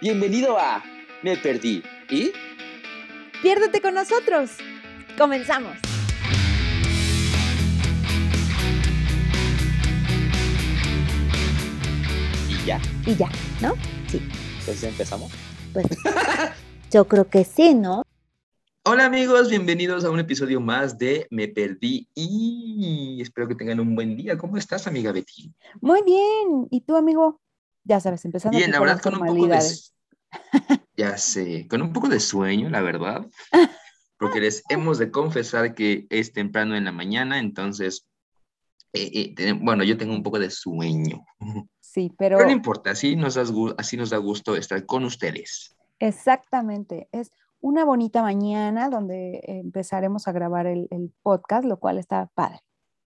Bienvenido a Me Perdí y... ¡Piérdete con nosotros! ¡Comenzamos! Y ya, ¿no? Sí. Pues empezamos. Pues yo creo que sí, ¿no? Hola amigos, bienvenidos a un episodio más de Me Perdí y espero que tengan un buen día. ¿Cómo estás, amiga Betty? Muy bien. ¿Y tú, amigo? Ya sabes, empezando bien, la verdad, con un poco de... Ya sé, con un poco de sueño, la verdad. Porque les hemos de confesar que es temprano en la mañana, entonces, yo tengo un poco de sueño. Sí, pero no importa, así nos da gusto estar con ustedes. Exactamente, es una bonita mañana donde empezaremos a grabar el podcast, lo cual está padre,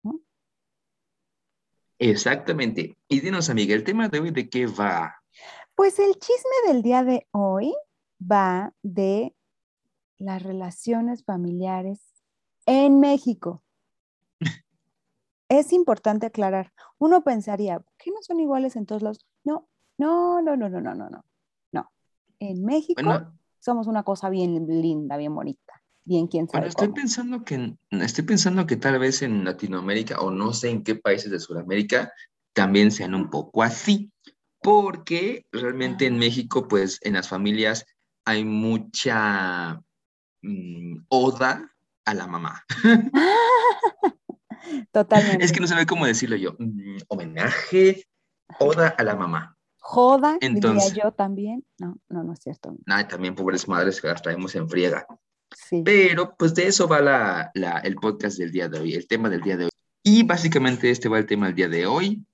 ¿no? Exactamente. Y dinos, amiga, ¿el tema de hoy de qué va? Pues el chisme del día de hoy va de las relaciones familiares en México. Es importante aclarar. Uno pensaría, ¿por qué no son iguales en todos lados? No. En México... Bueno, somos una cosa bien linda, bien bonita, bien quién sabe cómo. Estoy pensando que tal vez en Latinoamérica, o no sé en qué países de Sudamérica, también sean un poco así, porque realmente en México, pues, en las familias hay mucha oda a la mamá. Totalmente. Es que no sabía cómo decirlo yo. Homenaje, oda a la mamá. Joda, entonces, diría yo también. No es cierto. También pobres madres que las traemos en friega. Sí. Pero pues de eso va el podcast del día de hoy, el tema del día de hoy. Y básicamente este va el tema del día de hoy,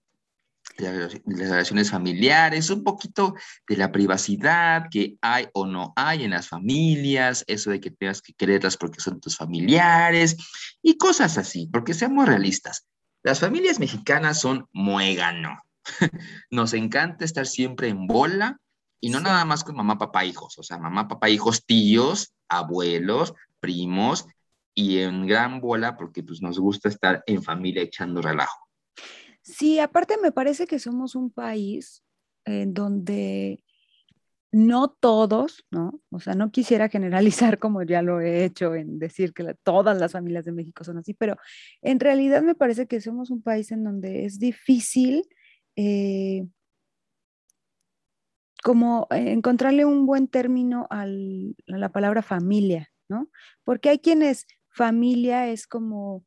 las relaciones familiares, un poquito de la privacidad que hay o no hay en las familias, eso de que tengas que quererlas porque son tus familiares y cosas así, porque seamos realistas. Las familias mexicanas son muégano. Nos encanta estar siempre en bola y no nada más con mamá, papá, hijos, o sea, mamá, papá, hijos, tíos, abuelos, primos y en gran bola porque pues nos gusta estar en familia echando relajo. Sí, aparte me parece que somos un país donde no todos, ¿no? O sea, no quisiera generalizar como ya lo he hecho en decir que todas las familias de México son así, pero en realidad me parece que somos un país en donde es difícil como encontrarle un buen término a la palabra familia, ¿no? Porque hay quienes familia es como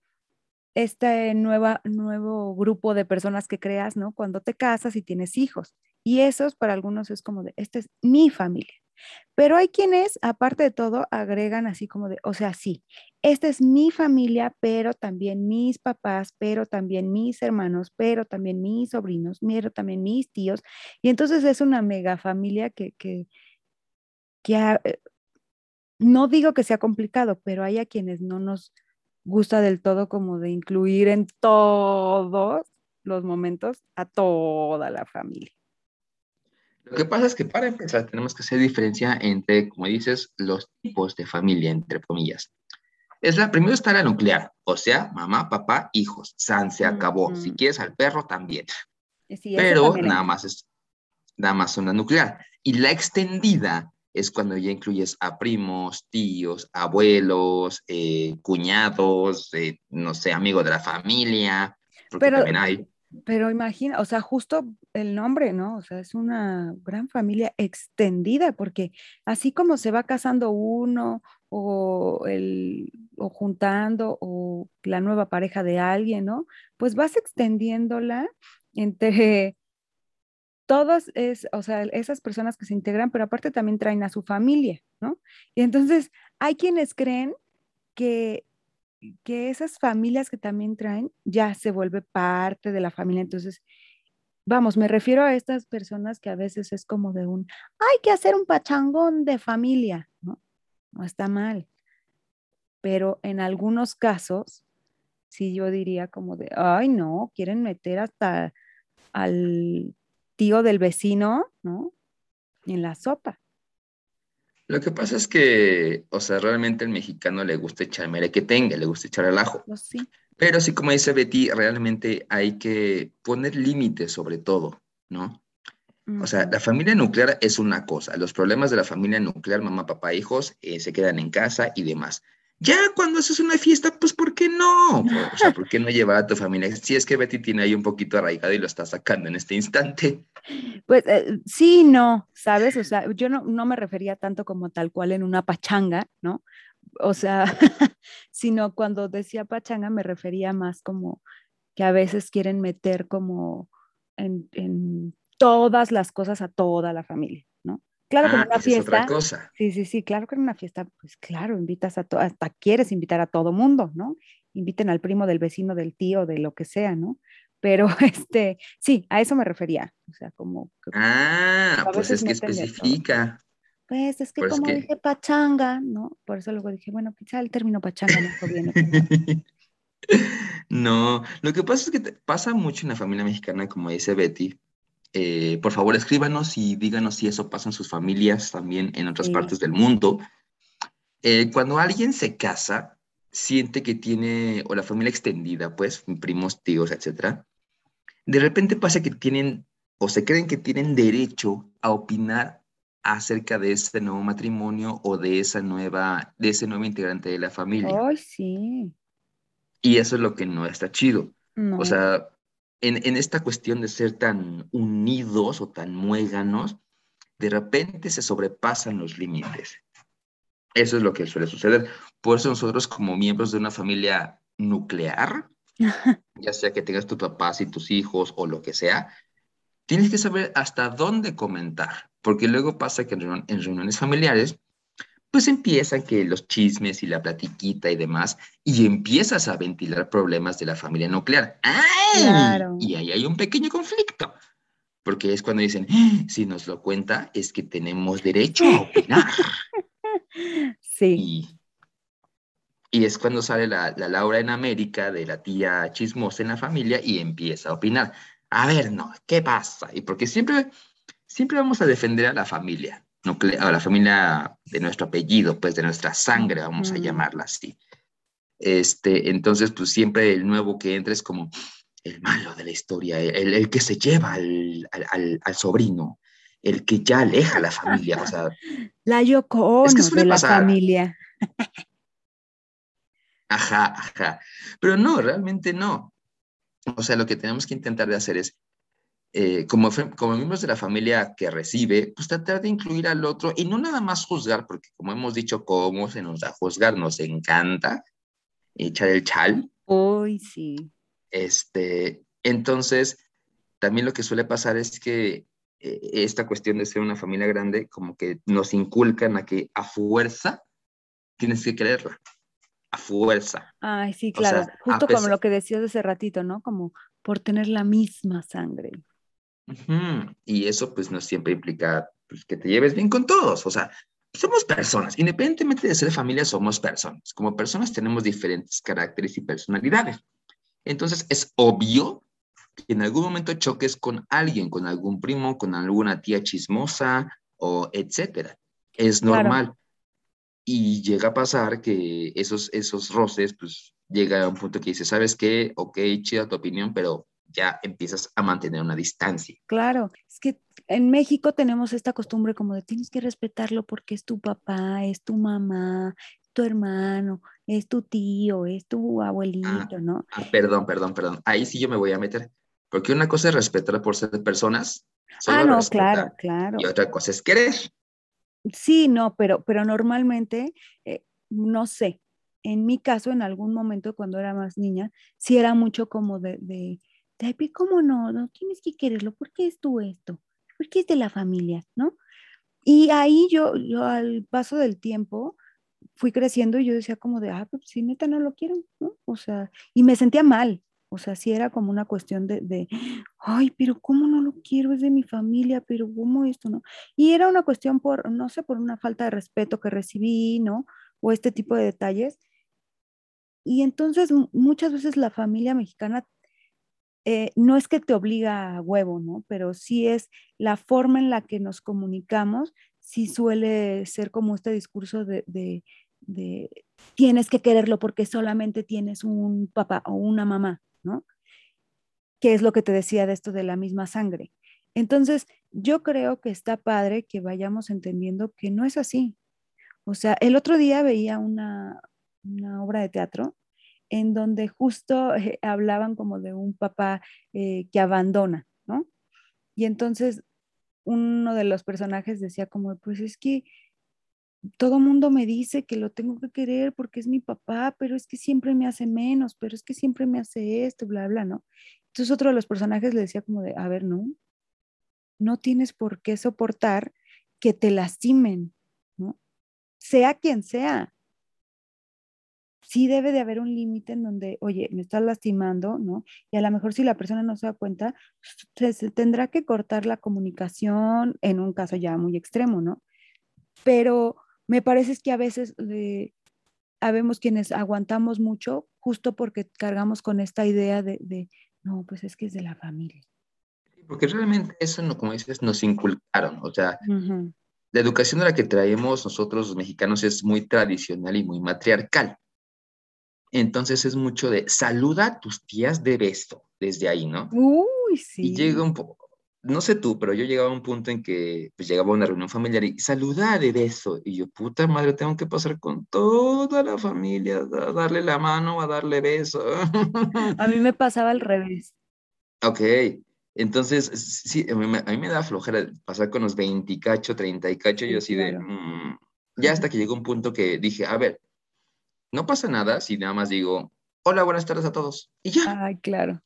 este nuevo grupo de personas que creas, ¿no? Cuando te casas y tienes hijos. Y esos para algunos es como de, esta es mi familia. Pero hay quienes, aparte de todo, agregan así como de, o sea, sí, esta es mi familia, pero también mis papás, pero también mis hermanos, pero también mis sobrinos, pero también mis tíos. Y entonces es una mega familia que no digo que sea complicado, pero hay a quienes no nos gusta del todo como de incluir en todos los momentos a toda la familia. Lo que pasa es que para empezar tenemos que hacer diferencia entre, como dices, los tipos de familia, entre comillas. Primero está la nuclear, o sea, mamá, papá, hijos. Se acabó. Mm-hmm. Si quieres al perro, también. Sí, pero también nada más son la nuclear. Y la extendida es cuando ya incluyes a primos, tíos, abuelos, cuñados, no sé, amigos de la familia. Pero también hay. Pero imagina, o sea, justo el nombre, ¿no? O sea, es una gran familia extendida, porque así como se va casando uno o juntando o la nueva pareja de alguien, ¿no? Pues vas extendiéndola entre todas, o sea, esas personas que se integran, pero aparte también traen a su familia, ¿no? Y entonces hay quienes creen que esas familias que también traen ya se vuelve parte de la familia. Entonces, vamos, me refiero a estas personas que a veces es como de hay que hacer un pachangón de familia, ¿no? No está mal. Pero en algunos casos, sí yo diría como de, ay no, quieren meter hasta al tío del vecino, ¿no? En la sopa. Lo que pasa es que, o sea, realmente al mexicano le gusta echar mere que tenga, le gusta echar relajo. Sí. Pero sí, como dice Betty, realmente hay que poner límites sobre todo, ¿no? O sea, la familia nuclear es una cosa. Los problemas de la familia nuclear, mamá, papá, hijos, se quedan en casa y demás. Ya cuando haces una fiesta, pues ¿por qué no? O sea, ¿por qué no llevar a tu familia? Si es que Betty tiene ahí un poquito arraigado y lo está sacando en este instante. Pues sí, no, ¿sabes? O sea, yo no me refería tanto como tal cual en una pachanga, ¿no? O sea, sino cuando decía pachanga me refería más como que a veces quieren meter como en todas las cosas a toda la familia, ¿no? Claro que en una fiesta, es otra cosa. Sí, claro que en una fiesta, pues claro, invitas a hasta quieres invitar a todo mundo, ¿no? Inviten al primo, del vecino, del tío, de lo que sea, ¿no? Pero sí, a eso me refería, o sea, como que, pues es que especifica. Pues es que pues como es que... dije pachanga, ¿no? Por eso luego dije, bueno, quizá el término pachanga no viene. No, lo que pasa es que pasa mucho en la familia mexicana, como dice Betty. Por favor, escríbanos y díganos si eso pasa en sus familias también en otras partes del mundo. Cuando alguien se casa, siente que tiene, o la familia extendida, pues, primos, tíos, etcétera, de repente pasa que tienen, o se creen que tienen derecho a opinar acerca de ese nuevo matrimonio o de ese nuevo integrante de la familia. ¡Ay, sí! Y eso es lo que no está chido. No. O sea, en esta cuestión de ser tan unidos o tan muéganos, de repente se sobrepasan los límites. Eso es lo que suele suceder. Por eso nosotros, como miembros de una familia nuclear, ya sea que tengas tus papás y tus hijos o lo que sea, tienes que saber hasta dónde comentar. Porque luego pasa que en reuniones familiares, pues empiezan que los chismes y la platiquita y demás, y empiezas a ventilar problemas de la familia nuclear. ¡Ay! Claro. Y ahí hay un pequeño conflicto, porque es cuando dicen, si nos lo cuenta, es que tenemos derecho a opinar. Sí. Y es cuando sale la Laura en América de la tía chismosa en la familia y empieza a opinar. A ver, no, ¿qué pasa? Y porque siempre vamos a defender a la familia nuclear, a la familia de nuestro apellido, pues de nuestra sangre, vamos a llamarla así. Entonces, pues siempre el nuevo que entra es como el malo de la historia, el que se lleva al sobrino, el que ya aleja a la familia. O sea, la Yoko Ono es que suele pasar. La familia. Ajá. Pero no, realmente no. O sea, lo que tenemos que intentar de hacer es, como miembros de la familia que recibe, pues tratar de incluir al otro y no nada más juzgar, porque como hemos dicho, cómo se nos da juzgar, nos encanta echar el chal. Uy, sí. Entonces, también lo que suele pasar es que esta cuestión de ser una familia grande, como que nos inculcan a que a fuerza tienes que creerla, a fuerza. Ay, sí, claro, o sea, justo como lo que decías hace ratito, ¿no? Como por tener la misma sangre. Uh-huh. Y eso pues no siempre implica pues, que te lleves bien con todos, o sea, somos personas, independientemente de ser familia, somos personas, como personas tenemos diferentes caracteres y personalidades, entonces es obvio que en algún momento choques con alguien, con algún primo, con alguna tía chismosa, o etcétera, es normal, claro. Y llega a pasar que esos roces, pues llega a un punto que dices, ¿sabes qué? Ok, chida tu opinión, pero ya empiezas a mantener una distancia. Claro, es que en México tenemos esta costumbre como de tienes que respetarlo porque es tu papá, es tu mamá, es tu hermano, es tu tío, es tu abuelito, ¿no? Perdón. Ahí sí yo me voy a meter, porque una cosa es respetar por ser personas, no, claro. Y otra cosa es querer. Sí, no, pero normalmente, no sé, en mi caso, en algún momento cuando era más niña, sí era mucho como de ¿cómo no tienes que quererlo? ¿Por qué es tú esto? ¿Por qué es de la familia? ¿No? Y ahí yo al paso del tiempo fui creciendo y yo decía como de, pues sí, neta no lo quiero, ¿no? O sea, y me sentía mal, o sea, sí era como una cuestión de ay, pero ¿cómo no lo quiero? Es de mi familia, pero ¿cómo esto, no? Y era una cuestión por, no sé, por una falta de respeto que recibí, ¿no? O este tipo de detalles. Y entonces muchas veces la familia mexicana no es que te obliga a huevo, ¿no? Pero sí es la forma en la que nos comunicamos, sí suele ser como este discurso de tienes que quererlo porque solamente tienes un papá o una mamá, ¿no? Que es lo que te decía de esto de la misma sangre. Entonces, yo creo que está padre que vayamos entendiendo que no es así. O sea, el otro día veía una obra de teatro en donde justo hablaban como de un papá que abandona, ¿no? Y entonces uno de los personajes decía como, pues es que todo mundo me dice que lo tengo que querer porque es mi papá, pero es que siempre me hace menos, pero es que siempre me hace esto, bla, bla, ¿no? Entonces otro de los personajes le decía como de, a ver, no tienes por qué soportar que te lastimen, ¿no? Sea quien sea. Sí debe de haber un límite en donde, oye, me estás lastimando, ¿no? Y a lo mejor si la persona no se da cuenta, se tendrá que cortar la comunicación en un caso ya muy extremo, ¿no? Pero me parece que a veces habemos quienes aguantamos mucho justo porque cargamos con esta idea de no, pues es que es de la familia. Porque realmente eso, no, como dices, nos inculcaron, o sea, uh-huh. La educación de la que traemos nosotros los mexicanos es muy tradicional y muy matriarcal. Entonces es mucho de, saluda a tus tías de beso, desde ahí, ¿no? Uy, sí. Y llega un poco, no sé tú, pero yo llegaba a un punto en que pues, llegaba a una reunión familiar y saluda de beso. Y yo, puta madre, tengo que pasar con toda la familia a darle la mano, a darle beso. A mí me pasaba al revés. Ok, entonces, sí, a mí me da flojera pasar con los 20 y cacho, 30 y cacho, sí, yo así claro. Ya hasta que llegó un punto que dije, a ver, no pasa nada si nada más digo, hola, buenas tardes a todos. Y ya. Ay, claro.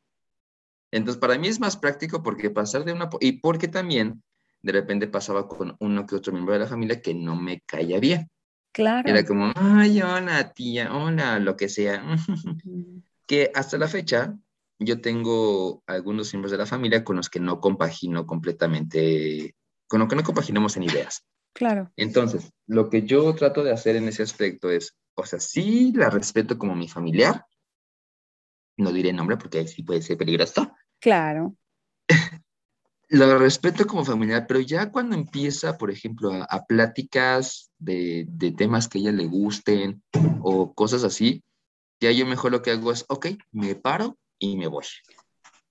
Entonces, para mí es más práctico porque pasar de una... Y porque también, de repente, pasaba con uno que otro miembro de la familia que no me caía bien. Claro. Era como, ay, hola, tía, hola, lo que sea. Uh-huh. Que hasta la fecha, yo tengo algunos miembros de la familia con los que no compagino completamente... Con los que no compaginamos en ideas. Claro. Entonces, lo que yo trato de hacer en ese aspecto es, o sea, sí la respeto como mi familiar, no diré nombre porque sí puede ser peligroso. Claro. La respeto como familiar, pero ya cuando empieza, por ejemplo, a pláticas de temas que a ella le gusten o cosas así, ya yo mejor lo que hago es, ok, me paro y me voy.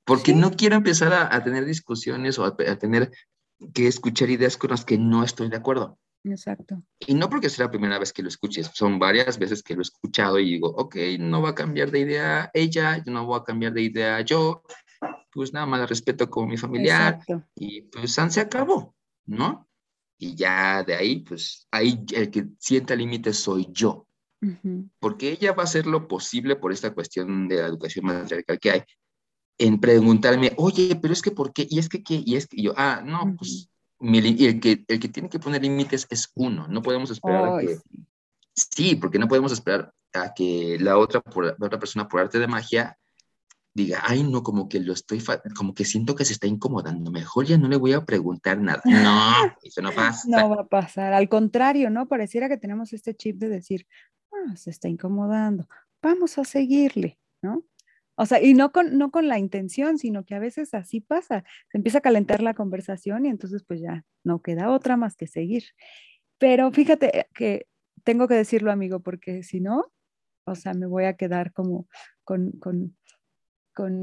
Porque ¿sí? No quiero empezar a tener discusiones o a tener... que escuchar ideas con las que no estoy de acuerdo. Exacto. Y no porque sea la primera vez que lo escuches, son varias veces que lo he escuchado y digo, ok, no va a cambiar de idea ella, no voy a cambiar de idea yo, pues nada más la respeto como mi familiar. Exacto. Y pues se acabó, ¿no? Y ya de ahí, pues ahí el que sienta límites soy yo. Uh-huh. Porque ella va a hacer lo posible por esta cuestión de la educación matriarcal que hay. En preguntarme, oye, pero es que ¿por qué? Y es que ¿qué? Y es que yo, no, pues el que tiene que poner límites es uno, no podemos esperar a que... Sí, porque no podemos esperar a que la otra persona por arte de magia diga, ay, no, como que como que siento que se está incomodando, mejor ya no le voy a preguntar nada. No, eso no pasa. No va a pasar, al contrario, ¿no? Pareciera que tenemos este chip de decir, se está incomodando, vamos a seguirle, ¿no? O sea, y no con la intención, sino que a veces así pasa. Se empieza a calentar la conversación y entonces pues ya no queda otra más que seguir. Pero fíjate que tengo que decirlo, amigo, porque si no, o sea, me voy a quedar como con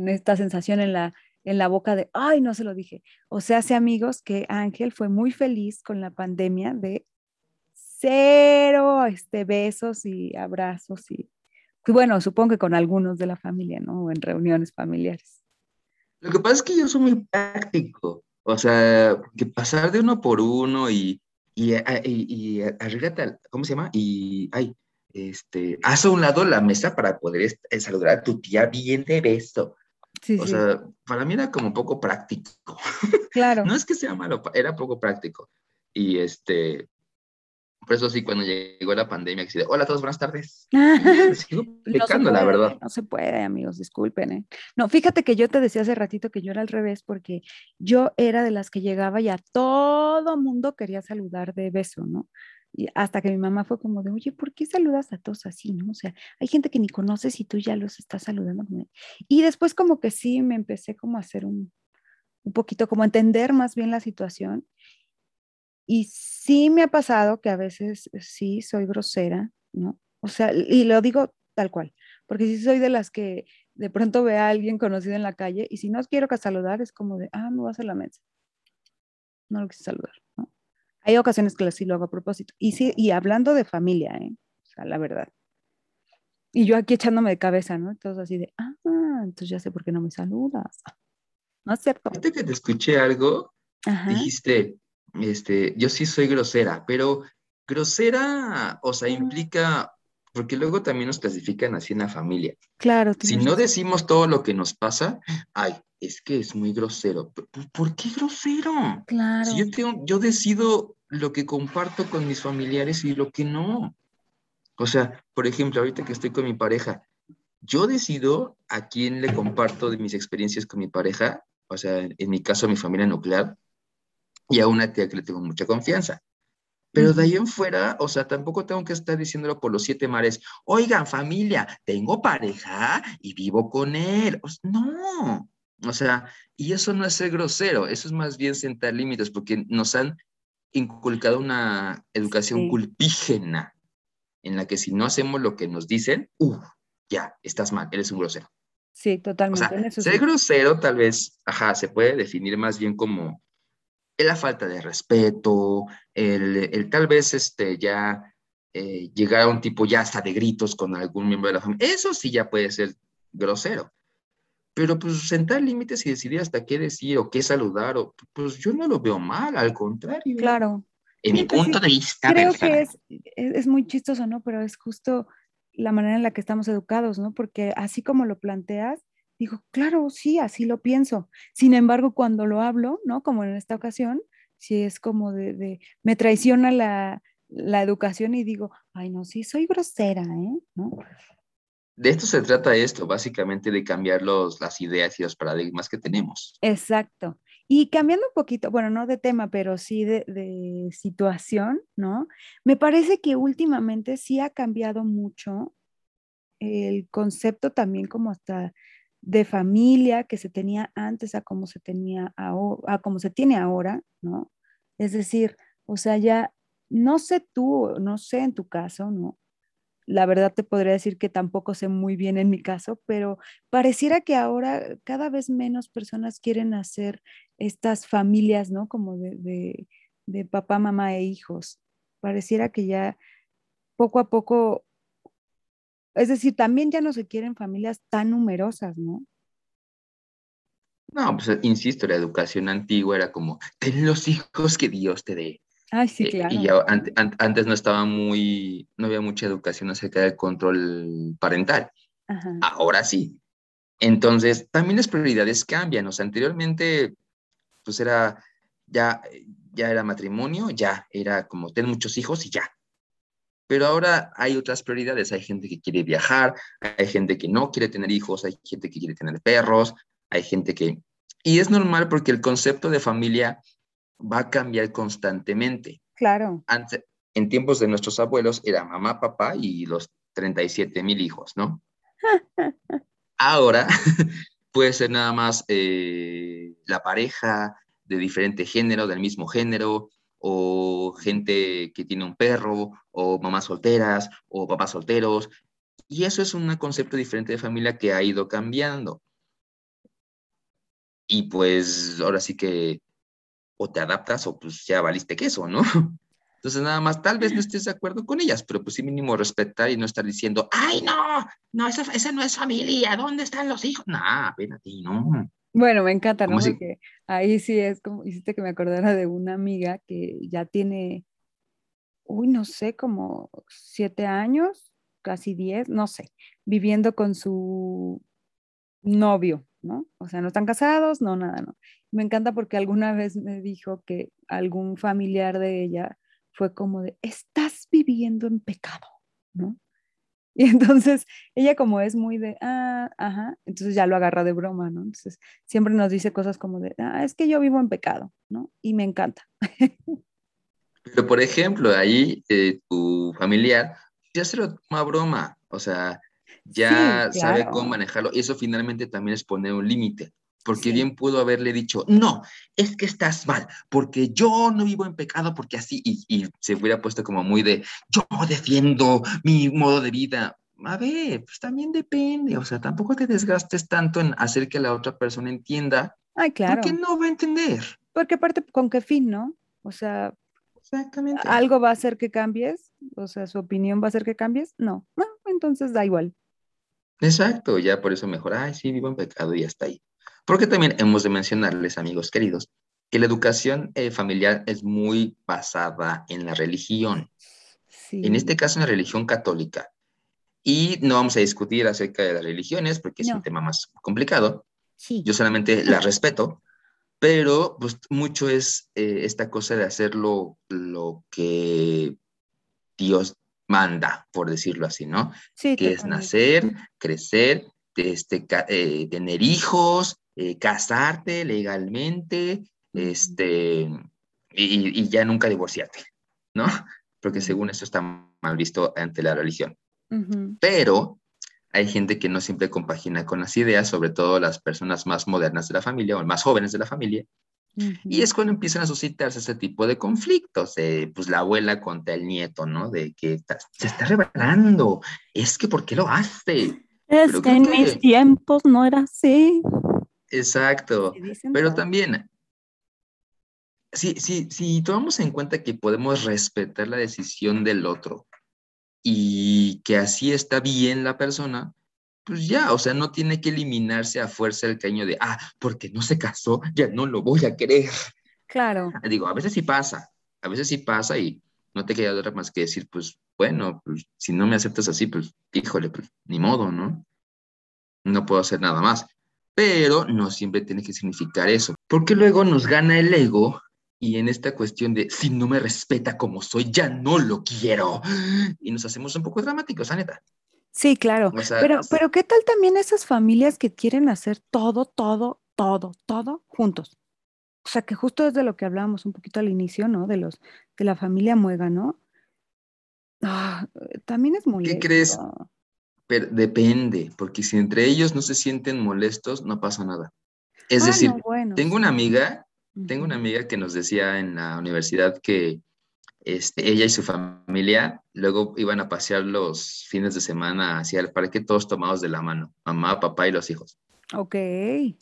esta sensación en la boca de, ay, no se lo dije. O sea, sí, amigos, que Ángel fue muy feliz con la pandemia de cero besos y abrazos y... Bueno, supongo que con algunos de la familia, ¿no? En reuniones familiares. Lo que pasa es que yo soy muy práctico. O sea, que pasar de uno por uno y arréglate, ¿cómo se llama? Y, haz a un lado la mesa para poder saludar a tu tía bien de beso. Sí, o sea, para mí era como poco práctico. Claro. No es que sea malo, era poco práctico. Y por eso sí, cuando llegó la pandemia, que se dice, hola a todos, buenas tardes. Sigo pecando, la verdad. No se puede, amigos, disculpen. No, fíjate que yo te decía hace ratito que yo era al revés, porque yo era de las que llegaba y a todo mundo quería saludar de beso, ¿no? Y hasta que mi mamá fue como de, oye, ¿por qué saludas a todos así, no? O sea, hay gente que ni conoces y tú ya los estás saludando. Y después como que sí, me empecé como a hacer un poquito, como a entender más bien la situación. Y sí me ha pasado que a veces sí soy grosera, ¿no? O sea, y lo digo tal cual, porque sí soy de las que de pronto ve a alguien conocido en la calle y si no quiero saludar es como de, me vas a la mesa. no lo quise saludar, ¿no? Hay ocasiones que sí lo hago a propósito. Y sí, y hablando de familia, ¿eh? O sea, la verdad. Y yo aquí echándome de cabeza, ¿no? Entonces así de, entonces ya sé por qué no me saludas. No es cierto. Antes que te escuché algo, ajá, dijiste, yo sí soy grosera, pero grosera, o sea, implica, porque luego también nos clasifican así en la familia. Claro. Si no decimos todo lo que nos pasa, ay, es que es muy grosero. ¿Por qué grosero? Claro. Si yo decido lo que comparto con mis familiares y lo que no. O sea, por ejemplo, ahorita que estoy con mi pareja, yo decido a quién le comparto de mis experiencias con mi pareja, o sea, en mi caso, a mi familia nuclear, y a una tía que le tengo mucha confianza. Pero de ahí en fuera, o sea, tampoco tengo que estar diciéndolo por los siete mares. Oigan, familia, tengo pareja y vivo con él. O sea, no, o sea, y eso no es ser grosero, eso es más bien sentar límites, porque nos han inculcado una educación culpígena, en la que si no hacemos lo que nos dicen, ya, estás mal, eres un grosero. Sí, totalmente. O sea, ser grosero tal vez, se puede definir más bien como la falta de respeto, el tal vez llegar a un tipo ya hasta de gritos con algún miembro de la familia. Eso sí ya puede ser grosero. Pero pues sentar límites y decidir hasta qué decir o qué saludar, pues yo no lo veo mal, al contrario. Claro. En mi punto de vista. Creo que es muy chistoso, ¿no? Pero es justo la manera en la que estamos educados, ¿no? Porque así como lo planteas, digo, claro, sí, así lo pienso. Sin embargo, cuando lo hablo, ¿no? Como en esta ocasión, sí es como me traiciona la educación y digo, ay, no, sí, soy grosera, ¿eh? ¿No? De esto se trata esto, básicamente de cambiar las ideas y los paradigmas que tenemos. Exacto. Y cambiando un poquito, bueno, no de tema, pero sí de situación, ¿no? Me parece que últimamente sí ha cambiado mucho el concepto también como hasta de familia que se tenía antes a como se tiene ahora, ¿no? Es decir, o sea, ya no sé tú, no sé en tu caso, ¿no? La verdad te podría decir que tampoco sé muy bien en mi caso, pero pareciera que ahora cada vez menos personas quieren hacer estas familias, ¿no? Como de papá, mamá e hijos. Pareciera que ya poco a poco, es decir, también ya no se quieren familias tan numerosas, ¿no? No, pues insisto, la educación antigua era como, ten los hijos que Dios te dé. Ay, sí, claro. Y ya antes no había mucha educación acerca del control parental. Ajá. Ahora sí. Entonces, también las prioridades cambian. O sea, anteriormente pues era, ya era matrimonio, ya era como tener muchos hijos y ya. Pero ahora hay otras prioridades. Hay gente que quiere viajar, hay gente que no quiere tener hijos, hay gente que quiere tener perros, hay gente que... Y es normal porque el concepto de familia va a cambiar constantemente. Claro. Antes, en tiempos de nuestros abuelos era mamá, papá y los 37,000 hijos, ¿no? Ahora... Puede ser nada más la pareja de diferente género, del mismo género, o gente que tiene un perro, o mamás solteras, o papás solteros. Y eso es un concepto diferente de familia que ha ido cambiando. Y pues ahora sí que o te adaptas o pues ya valiste queso, ¿no? Entonces nada más, tal vez no estés de acuerdo con ellas, pero pues sí mínimo respetar y no estar diciendo, ¡ay, no, esa no es familia! ¿Dónde están los hijos? Nah, ven a ti, no. Bueno, me encanta, ¿no? Porque ahí sí es como, hiciste que me acordara de una amiga que ya tiene, no sé, como 7 años, casi 10, no sé, viviendo con su novio, ¿no? O sea, no están casados, no, nada, no. Me encanta porque alguna vez me dijo que algún familiar de ella fue como de, estás viviendo en pecado, ¿no? Y entonces ella como es muy de, ajá, entonces ya lo agarra de broma, ¿no? Entonces siempre nos dice cosas como de, es que yo vivo en pecado, ¿no? Y me encanta. Pero por ejemplo, ahí tu familiar ya se lo toma broma, o sea, ya sí, sabe cómo manejarlo. Eso finalmente también es poner un límite. Porque bien pudo haberle dicho, no, es que estás mal, porque yo no vivo en pecado, porque así, y se hubiera puesto como muy de, yo defiendo mi modo de vida. A ver, pues también depende, o sea, tampoco te desgastes tanto en hacer que la otra persona entienda. Ay, claro. Porque no va a entender. Porque aparte, ¿con qué fin, no? O sea, exactamente. ¿Algo va a hacer que cambies? O sea, ¿su opinión va a hacer que cambies? No. No, entonces da igual. Exacto, ya por eso mejor, ay, sí, vivo en pecado y hasta ahí. Porque también hemos de mencionarles, amigos queridos, que la educación familiar es muy basada en la religión. Sí. En este caso, en la religión católica. Y no vamos a discutir acerca de las religiones, porque no. Es un tema más complicado. Sí. Yo solamente las respeto, pero pues, mucho es esta cosa de hacer lo que Dios manda, por decirlo así, ¿no? Sí, que es nacer, crecer, tener hijos, casarte legalmente, y ya nunca divorciarte, ¿no? Porque según eso está mal visto ante la religión. Uh-huh. Pero hay gente que no siempre compagina con las ideas, sobre todo las personas más modernas de la familia o más jóvenes de la familia. Uh-huh. Y es cuando empiezan a suscitarse ese tipo de conflictos, pues la abuela contra el nieto, ¿no? De que se está revelando, es que ¿por qué lo hace? Es que en mis tiempos no era así. Exacto, pero también, si tomamos en cuenta que podemos respetar la decisión del otro y que así está bien la persona, pues ya, o sea, no tiene que eliminarse a fuerza el caño de, porque no se casó, ya no lo voy a querer. Claro. Digo, a veces sí pasa y no te queda otra más que decir, pues, bueno, pues, si no me aceptas así, pues, híjole, pues, ni modo, ¿no? No puedo hacer nada más. Pero no siempre tiene que significar eso. Porque luego nos gana el ego y en esta cuestión de, si no me respeta como soy, ya no lo quiero. Y nos hacemos un poco dramáticos, la neta. Sí, claro. O sea, pero ¿qué tal también esas familias que quieren hacer todo juntos? O sea, que justo es de lo que hablábamos un poquito al inicio, ¿no? De la familia muega, ¿no? También es molesto. ¿Qué crees? Pero depende, porque si entre ellos no se sienten molestos, no pasa nada. Es decir, no, bueno, tengo una amiga que nos decía en la universidad que ella y su familia luego iban a pasear los fines de semana hacia el parque, todos tomados de la mano, mamá, papá y los hijos. Ok. Y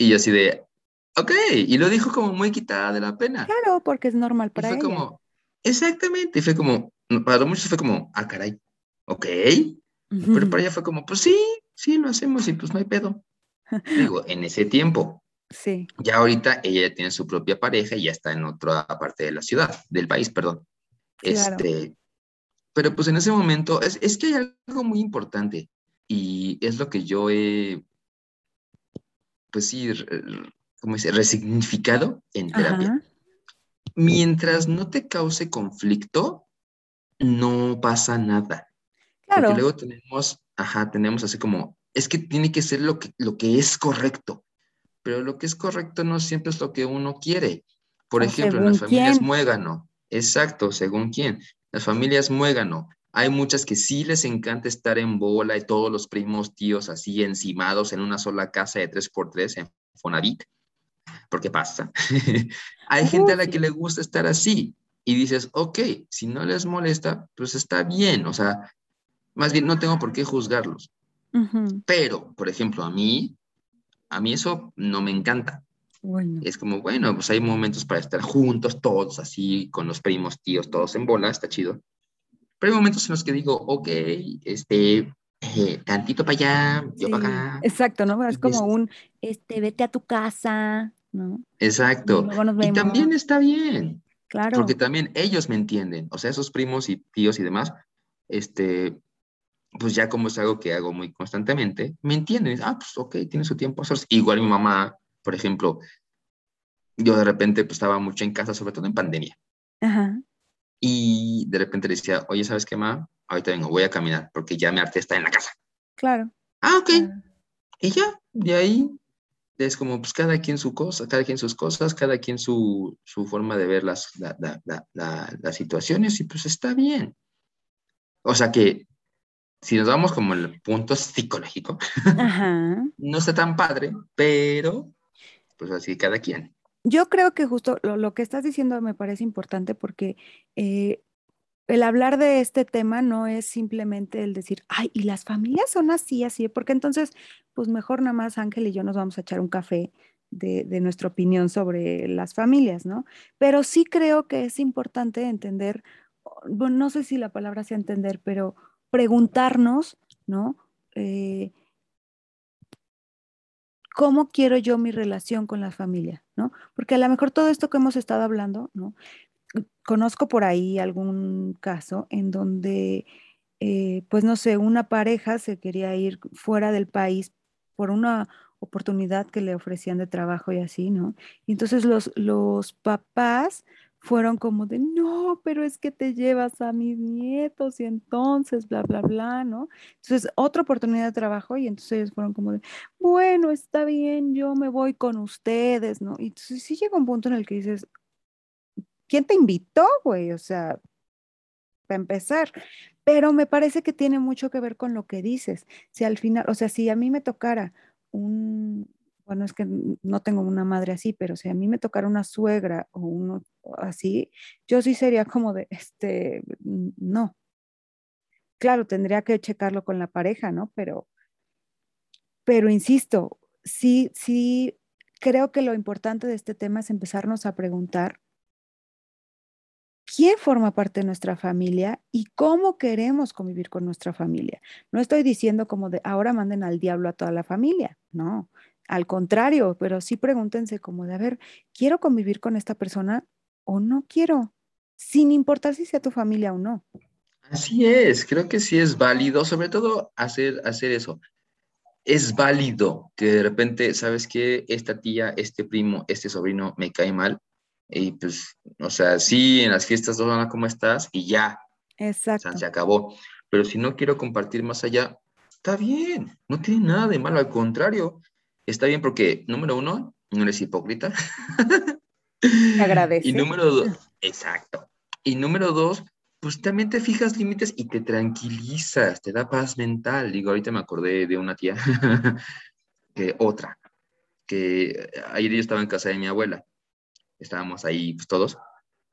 yo así de, ok, y lo dijo como muy quitada de la pena. Claro, porque es normal para ella. Como, exactamente, y fue como, para muchos fue como, caray, ok. Pero para ella fue como, pues sí, lo hacemos y pues no hay pedo. Digo, en ese tiempo. Sí. Ya ahorita ella tiene su propia pareja y ya está en otra parte de la ciudad, del país, perdón. Claro. Pero pues en ese momento, es que hay algo muy importante y es lo que yo he, pues sí, ¿cómo dice? Resignificado en terapia. Ajá. Mientras no te cause conflicto, no pasa nada. Claro. Porque luego tenemos así como, es que tiene que ser lo que es correcto, pero lo que es correcto no siempre es lo que uno quiere. Por ejemplo, en las familias muégano, exacto, según quién, las familias muégano, hay muchas que sí les encanta estar en bola y todos los primos, tíos así encimados en una sola casa de 3x3 en Fonavit, porque pasa. Hay gente a la que le gusta estar así y dices, ok, si no les molesta, pues está bien, o sea, más bien, no tengo por qué juzgarlos. Uh-huh. Pero, por ejemplo, a mí eso no me encanta. Bueno. Es como, bueno, pues hay momentos para estar juntos, todos así, con los primos, tíos, todos en bola, está chido. Pero hay momentos en los que digo, ok, tantito para allá, yo para acá. Exacto, ¿no? Es como vete a tu casa, ¿no? Exacto. Y luego nos vemos. Y también está bien. Claro. Porque también ellos me entienden. O sea, esos primos y tíos y demás, pues ya como es algo que hago muy constantemente, ¿me entiendes? Pues ok, tiene su tiempo. Igual mi mamá, por ejemplo, yo de repente pues estaba mucho en casa, sobre todo en pandemia. Ajá. Y de repente le decía, oye, ¿sabes qué, ma? Ahorita vengo, voy a caminar, porque ya me harté estar en la casa. Claro. Ok. Claro. Y ya, de ahí, es como, pues cada quien sus cosas, cada quien su forma de ver las situaciones, y pues está bien. O sea que, si nos vamos como el punto psicológico, ajá, no está tan padre, pero pues así cada quien. Yo creo que justo lo que estás diciendo me parece importante porque el hablar de este tema no es simplemente el decir, ay, y las familias son así, porque entonces, pues mejor nada más Ángel y yo nos vamos a echar un café, de nuestra opinión sobre las familias, ¿no? Pero sí creo que es importante entender, bueno, no sé si la palabra sea entender, pero preguntarnos, ¿no? ¿Cómo quiero yo mi relación con la familia, ¿no? Porque a lo mejor todo esto que hemos estado hablando, ¿no? Conozco por ahí algún caso en donde, pues no sé, una pareja se quería ir fuera del país por una oportunidad que le ofrecían de trabajo y así, ¿no? Y entonces los papás fueron como de, no, pero es que te llevas a mis nietos y entonces bla, bla, bla, ¿no? Entonces otra oportunidad de trabajo y entonces ellos fueron como de, bueno, está bien, yo me voy con ustedes, ¿no? Y entonces sí llega un punto en el que dices, ¿quién te invitó, güey? O sea, para empezar. Pero me parece que tiene mucho que ver con lo que dices. Si al final, o sea, si a mí me tocara bueno, es que no tengo una madre así, pero si a mí me tocara una suegra o uno así, yo sí sería como de, no. Claro, tendría que checarlo con la pareja, ¿no? Pero insisto, sí, creo que lo importante de este tema es empezarnos a preguntar ¿quién forma parte de nuestra familia y cómo queremos convivir con nuestra familia? No estoy diciendo como de ahora manden al diablo a toda la familia, no, al contrario, pero sí pregúntense como de, a ver, ¿quiero convivir con esta persona o no quiero? Sin importar si sea tu familia o no. Así es, creo que sí es válido, sobre todo hacer eso. Es válido que de repente, ¿sabes qué? Esta tía, este primo, este sobrino me cae mal. Y pues, o sea, sí, en las fiestas todos van a cómo estás y ya. Exacto. O sea, se acabó. Pero si no quiero compartir más allá, está bien. No tiene nada de malo, al contrario. Está bien porque, número uno, no eres hipócrita. Te agradece. Y número dos, exacto. Y número dos, pues también te fijas límites y te tranquilizas, te da paz mental. Digo, ahorita me acordé de una tía, que ayer yo estaba en casa de mi abuela. Estábamos ahí pues, todos,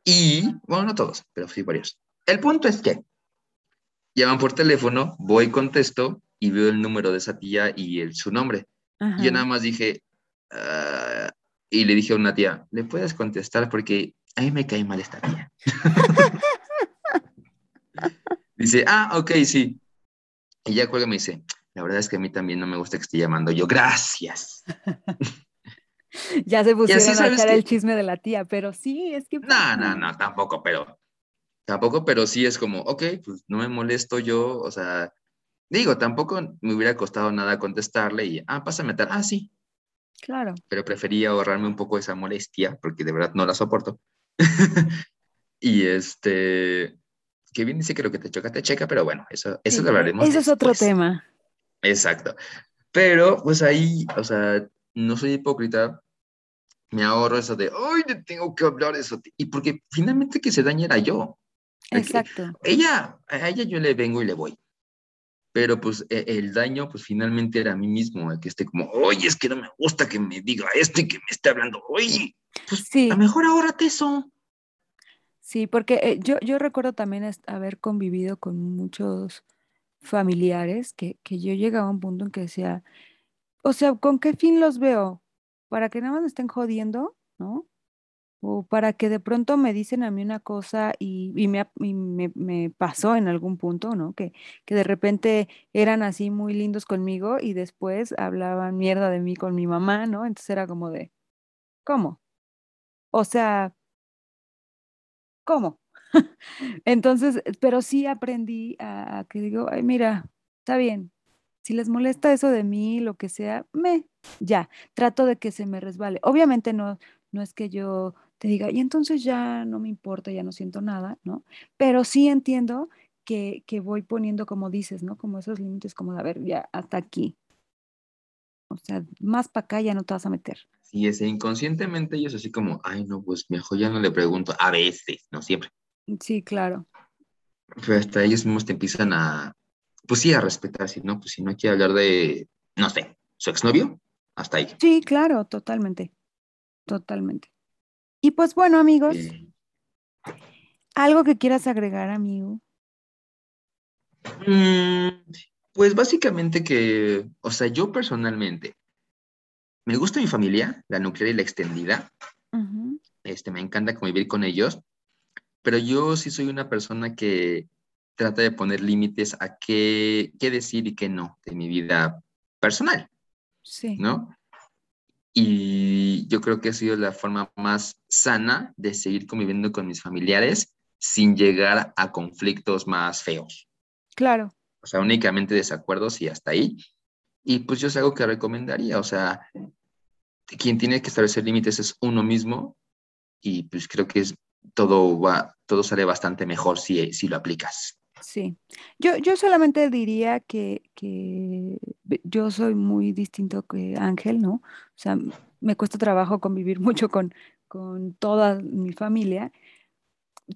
y, bueno, no todos, pero sí varios. El punto es que llaman por teléfono, voy, contesto, y veo el número de esa tía y su nombre. Ajá. Yo nada más dije, y le dije a una tía, ¿le puedes contestar? Porque a mí me cae mal esta tía. Dice, ok, sí. Y ya cuelga me dice, la verdad es que a mí también no me gusta que esté llamando. Yo, gracias. Ya se pusieron así, a echar el chisme de la tía, pero sí, es que... No, tampoco, pero sí es como, ok, pues no me molesto yo, o sea, digo, tampoco me hubiera costado nada contestarle y, pásame tal, sí. Claro. Pero prefería ahorrarme un poco esa molestia, porque de verdad no la soporto. Y que bien dice que lo que te choca, te checa, pero bueno, eso sí, lo hablaremos. Eso es otro tema. Exacto. Pero, pues ahí, o sea... No soy hipócrita, me ahorro eso de, ¡ay, le tengo que hablar eso! Y porque finalmente que se daña era yo. Exacto. A ella yo le vengo y le voy. Pero pues el daño pues finalmente era a mí mismo, el que esté como, ¡oye, es que no me gusta que me diga esto y que me esté hablando! ¡Oye! Pues sí. A lo mejor ahórrate eso. Sí, porque yo recuerdo también haber convivido con muchos familiares que yo llegaba a un punto en que decía... O sea, ¿con qué fin los veo? ¿Para que nada más me estén jodiendo, no? ¿O para que de pronto me dicen a mí una cosa y me pasó en algún punto, ¿no? Que de repente eran así muy lindos conmigo y después hablaban mierda de mí con mi mamá, ¿no? Entonces era como de, ¿cómo? O sea, ¿cómo? Entonces, pero sí aprendí a que digo, ay, mira, está bien. Si les molesta eso de mí, lo que sea, trato de que se me resbale. Obviamente no es que yo te diga, y entonces ya no me importa, ya no siento nada, ¿no? Pero sí entiendo que voy poniendo, como dices, ¿no? Como esos límites, como de, a ver, ya hasta aquí. O sea, más para acá ya no te vas a meter. Sí, inconscientemente ellos así como, ay, no, pues mejor ya no le pregunto. A veces, no siempre. Sí, claro. Pero hasta ellos mismos te empiezan a... Pues sí, a respetar, si no quiere hablar de, no sé, su exnovio, hasta ahí. Sí, claro, totalmente. Y pues bueno, amigos, ¿algo que quieras agregar, amigo? Pues básicamente que, o sea, yo personalmente Me gusta mi familia, la nuclear y la extendida. Uh-huh. Me encanta convivir con ellos, pero yo sí soy una persona que trata de poner límites a qué decir y qué no de mi vida personal. Sí. ¿No? Y yo creo que ha sido la forma más sana de seguir conviviendo con mis familiares sin llegar a conflictos más feos. Claro. O sea, únicamente desacuerdos y hasta ahí. Y pues yo es algo que recomendaría. O sea, quien tiene que establecer límites es uno mismo y pues creo que todo sale bastante mejor si lo aplicas. Sí. Yo solamente diría que yo soy muy distinto que Ángel, ¿no? O sea, me cuesta trabajo convivir mucho con toda mi familia.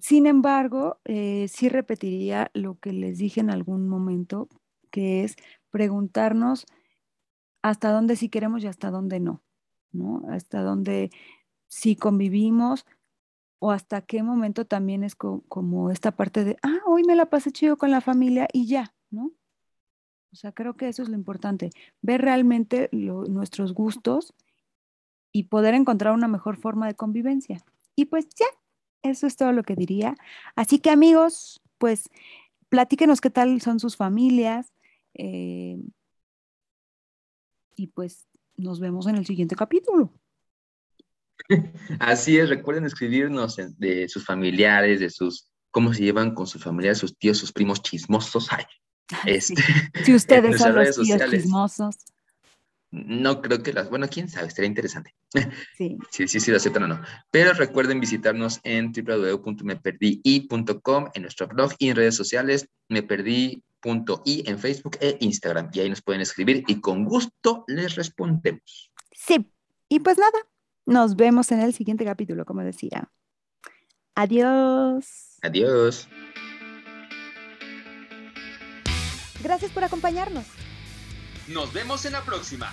Sin embargo, sí repetiría lo que les dije en algún momento, que es preguntarnos hasta dónde sí queremos y hasta dónde no, ¿no? Hasta dónde sí convivimos o hasta qué momento también es como esta parte de, hoy me la pasé chido con la familia y ya, ¿no? O sea, creo que eso es lo importante, ver realmente nuestros gustos y poder encontrar una mejor forma de convivencia. Y pues ya, eso es todo lo que diría. Así que amigos, pues platíquenos qué tal son sus familias y pues nos vemos en el siguiente capítulo. Así es, recuerden escribirnos de sus familiares, cómo se llevan con sus familiares, sus tíos, sus primos chismosos. Sí. Si ustedes son los tíos sociales, chismosos. No creo que bueno, quién sabe, estaría interesante. Sí. Sí, lo aceptan o no. Pero recuerden visitarnos en www.meperdii.com, en nuestro blog y en redes sociales, meperdii.i en Facebook e Instagram. Y ahí nos pueden escribir y con gusto les respondemos. Sí, y pues nada. Nos vemos en el siguiente capítulo, como decía. Adiós. Adiós. Gracias por acompañarnos. Nos vemos en la próxima.